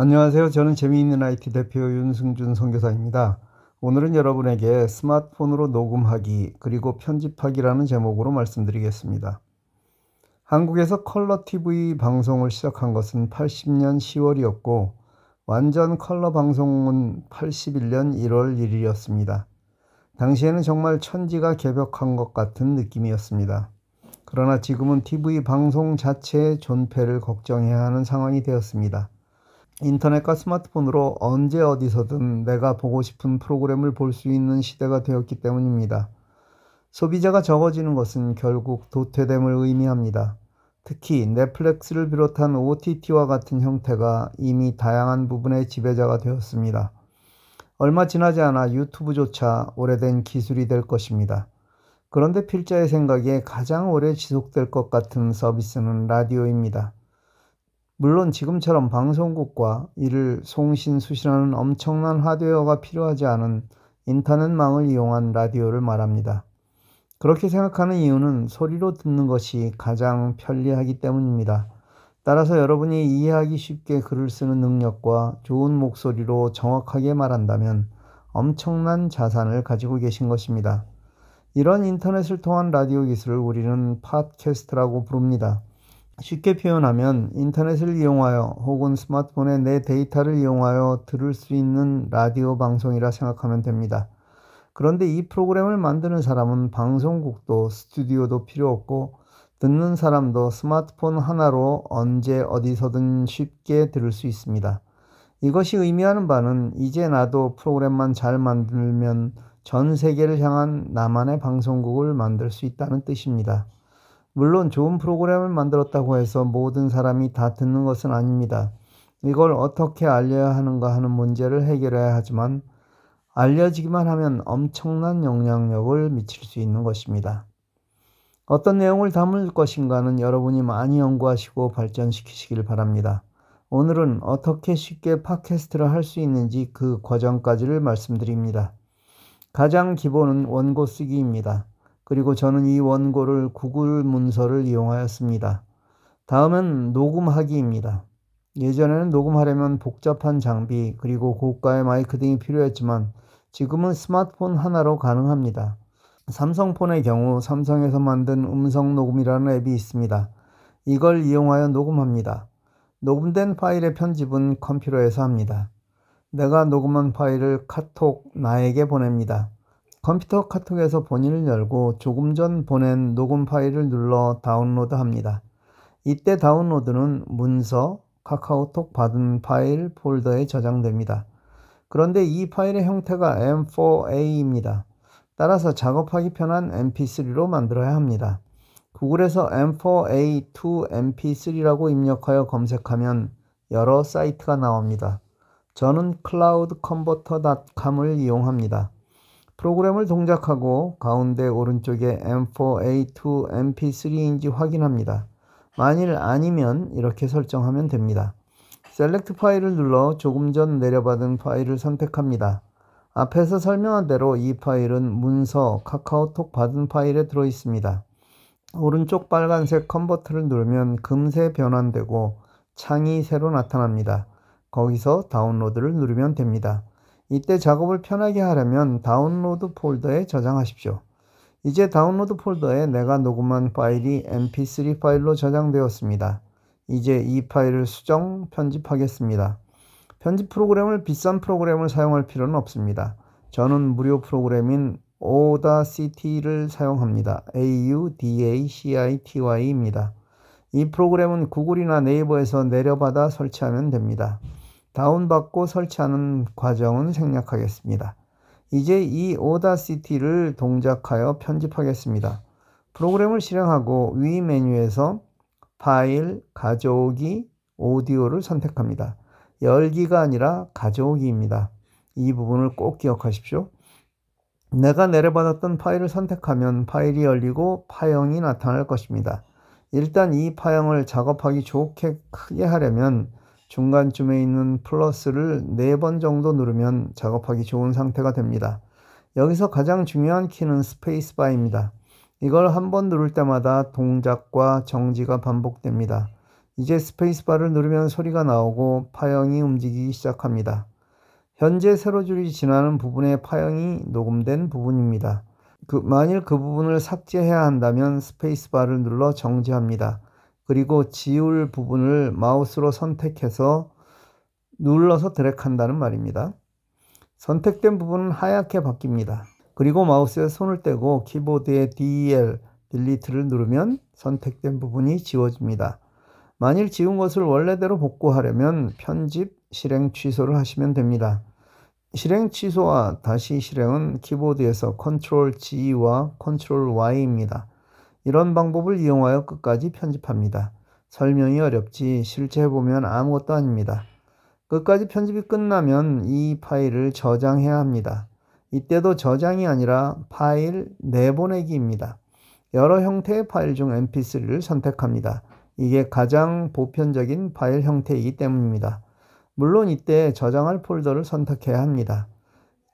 안녕하세요. 저는 재미있는 IT 대표 윤승준 선교사입니다. 오늘은 여러분에게 스마트폰으로 녹음하기 그리고 편집하기라는 제목으로 말씀드리겠습니다. 한국에서 컬러 TV 방송을 시작한 것은 80년 10월이었고 완전 컬러 방송은 81년 1월 1일이었습니다. 당시에는 정말 천지가 개벽한 것 같은 느낌이었습니다. 그러나 지금은 TV 방송 자체의 존폐를 걱정해야 하는 상황이 되었습니다. 인터넷과 스마트폰으로 언제 어디서든 내가 보고 싶은 프로그램을 볼 수 있는 시대가 되었기 때문입니다. 소비자가 적어지는 것은 결국 도태됨을 의미합니다. 특히 넷플릭스를 비롯한 OTT와 같은 형태가 이미 다양한 부분의 지배자가 되었습니다. 얼마 지나지 않아 유튜브조차 오래된 기술이 될 것입니다. 그런데 필자의 생각에 가장 오래 지속될 것 같은 서비스는 라디오입니다. 물론 지금처럼 방송국과 이를 송신수신하는 엄청난 하드웨어가 필요하지 않은 인터넷망을 이용한 라디오를 말합니다. 그렇게 생각하는 이유는 소리로 듣는 것이 가장 편리하기 때문입니다. 따라서 여러분이 이해하기 쉽게 글을 쓰는 능력과 좋은 목소리로 정확하게 말한다면 엄청난 자산을 가지고 계신 것입니다. 이런 인터넷을 통한 라디오 기술을 우리는 팟캐스트라고 부릅니다. 쉽게 표현하면 인터넷을 이용하여 혹은 스마트폰에 내 데이터를 이용하여 들을 수 있는 라디오 방송이라 생각하면 됩니다. 그런데 이 프로그램을 만드는 사람은 방송국도 스튜디오도 필요 없고 듣는 사람도 스마트폰 하나로 언제 어디서든 쉽게 들을 수 있습니다. 이것이 의미하는 바는 이제 나도 프로그램만 잘 만들면 전 세계를 향한 나만의 방송국을 만들 수 있다는 뜻입니다. 물론 좋은 프로그램을 만들었다고 해서 모든 사람이 다 듣는 것은 아닙니다. 이걸 어떻게 알려야 하는가 하는 문제를 해결해야 하지만 알려지기만 하면 엄청난 영향력을 미칠 수 있는 것입니다. 어떤 내용을 담을 것인가는 여러분이 많이 연구하시고 발전시키시길 바랍니다. 오늘은 어떻게 쉽게 팟캐스트를 할 수 있는지 그 과정까지를 말씀드립니다. 가장 기본은 원고 쓰기입니다. 그리고 저는 이 원고를 구글 문서를 이용하였습니다. 다음은 녹음하기입니다. 예전에는 녹음하려면 복잡한 장비 그리고 고가의 마이크 등이 필요했지만 지금은 스마트폰 하나로 가능합니다. 삼성폰의 경우 삼성에서 만든 음성 녹음이라는 앱이 있습니다. 이걸 이용하여 녹음합니다. 녹음된 파일의 편집은 컴퓨터에서 합니다. 내가 녹음한 파일을 카톡 나에게 보냅니다. 컴퓨터 카톡에서 본인을 열고 조금 전 보낸 녹음 파일을 눌러 다운로드합니다. 이때 다운로드는 문서, 카카오톡 받은 파일 폴더에 저장됩니다. 그런데 이 파일의 형태가 M4A입니다. 따라서 작업하기 편한 MP3로 만들어야 합니다. 구글에서 M4A to MP3라고 입력하여 검색하면 여러 사이트가 나옵니다. 저는 cloudconverter.com을 이용합니다. 프로그램을 동작하고 가운데 오른쪽에 M4A to MP3인지 확인합니다. 만일 아니면 이렇게 설정하면 됩니다. 셀렉트 파일을 눌러 조금 전 내려받은 파일을 선택합니다. 앞에서 설명한 대로 이 파일은 문서, 카카오톡 받은 파일에 들어있습니다. 오른쪽 빨간색 컨버터를 누르면 금세 변환되고 창이 새로 나타납니다. 거기서 다운로드를 누르면 됩니다. 이때 작업을 편하게 하려면 다운로드 폴더에 저장하십시오. 이제 다운로드 폴더에 내가 녹음한 파일이 mp3 파일로 저장되었습니다. 이제 이 파일을 수정, 편집하겠습니다. 편집 프로그램을 비싼 프로그램을 사용할 필요는 없습니다. 저는 무료 프로그램인 audacity 사용합니다. audacity입니다. 이 프로그램은 구글이나 네이버에서 내려받아 설치하면 됩니다. 다운받고 설치하는 과정은 생략하겠습니다. 이제 이 오다시티를 동작하여 편집하겠습니다. 프로그램을 실행하고 위 메뉴에서 파일, 가져오기, 오디오를 선택합니다. 열기가 아니라 가져오기입니다. 이 부분을 꼭 기억하십시오. 내가 내려받았던 파일을 선택하면 파일이 열리고 파형이 나타날 것입니다. 일단 이 파형을 작업하기 좋게 크게 하려면 중간쯤에 있는 플러스를 4번 정도 누르면 작업하기 좋은 상태가 됩니다. 여기서 가장 중요한 키는 스페이스바입니다. 이걸 한번 누를 때마다 동작과 정지가 반복됩니다. 이제 스페이스바를 누르면 소리가 나오고 파형이 움직이기 시작합니다. 현재 세로줄이 지나는 부분의 파형이 녹음된 부분입니다. 만일 그 부분을 삭제해야 한다면 스페이스바를 눌러 정지합니다. 그리고 지울 부분을 마우스로 선택해서 눌러서 드래그한다는 말입니다. 선택된 부분은 하얗게 바뀝니다. 그리고 마우스에 손을 떼고 키보드의 DEL, 딜리트를 누르면 선택된 부분이 지워집니다. 만일 지운 것을 원래대로 복구하려면 편집, 실행 취소를 하시면 됩니다. 실행 취소와 다시 실행은 키보드에서 Ctrl-G와 Ctrl-Y입니다. 이런 방법을 이용하여 끝까지 편집합니다. 설명이 어렵지 실제 해보면 아무것도 아닙니다. 끝까지 편집이 끝나면 이 파일을 저장해야 합니다. 이때도 저장이 아니라 파일 내보내기입니다. 여러 형태의 파일 중 mp3를 선택합니다. 이게 가장 보편적인 파일 형태이기 때문입니다. 물론 이때 저장할 폴더를 선택해야 합니다.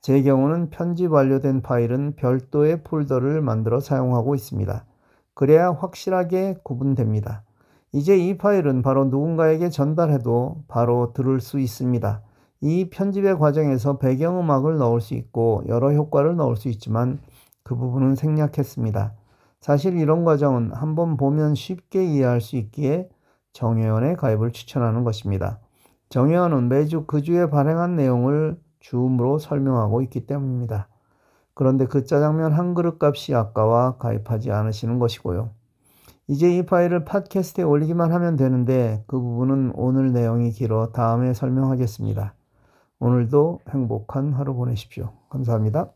제 경우는 편집 완료된 파일은 별도의 폴더를 만들어 사용하고 있습니다. 그래야 확실하게 구분됩니다. 이제 이 파일은 바로 누군가에게 전달해도 바로 들을 수 있습니다. 이 편집의 과정에서 배경음악을 넣을 수 있고 여러 효과를 넣을 수 있지만 그 부분은 생략했습니다. 사실 이런 과정은 한번 보면 쉽게 이해할 수 있기에 정회원에 가입을 추천하는 것입니다. 정회원은 매주 그 주에 발행한 내용을 줌으로 설명하고 있기 때문입니다. 그런데 그 짜장면 한 그릇 값이 아까워 가입하지 않으시는 것이고요. 이제 이 파일을 팟캐스트에 올리기만 하면 되는데 그 부분은 오늘 내용이 길어 다음에 설명하겠습니다. 오늘도 행복한 하루 보내십시오. 감사합니다.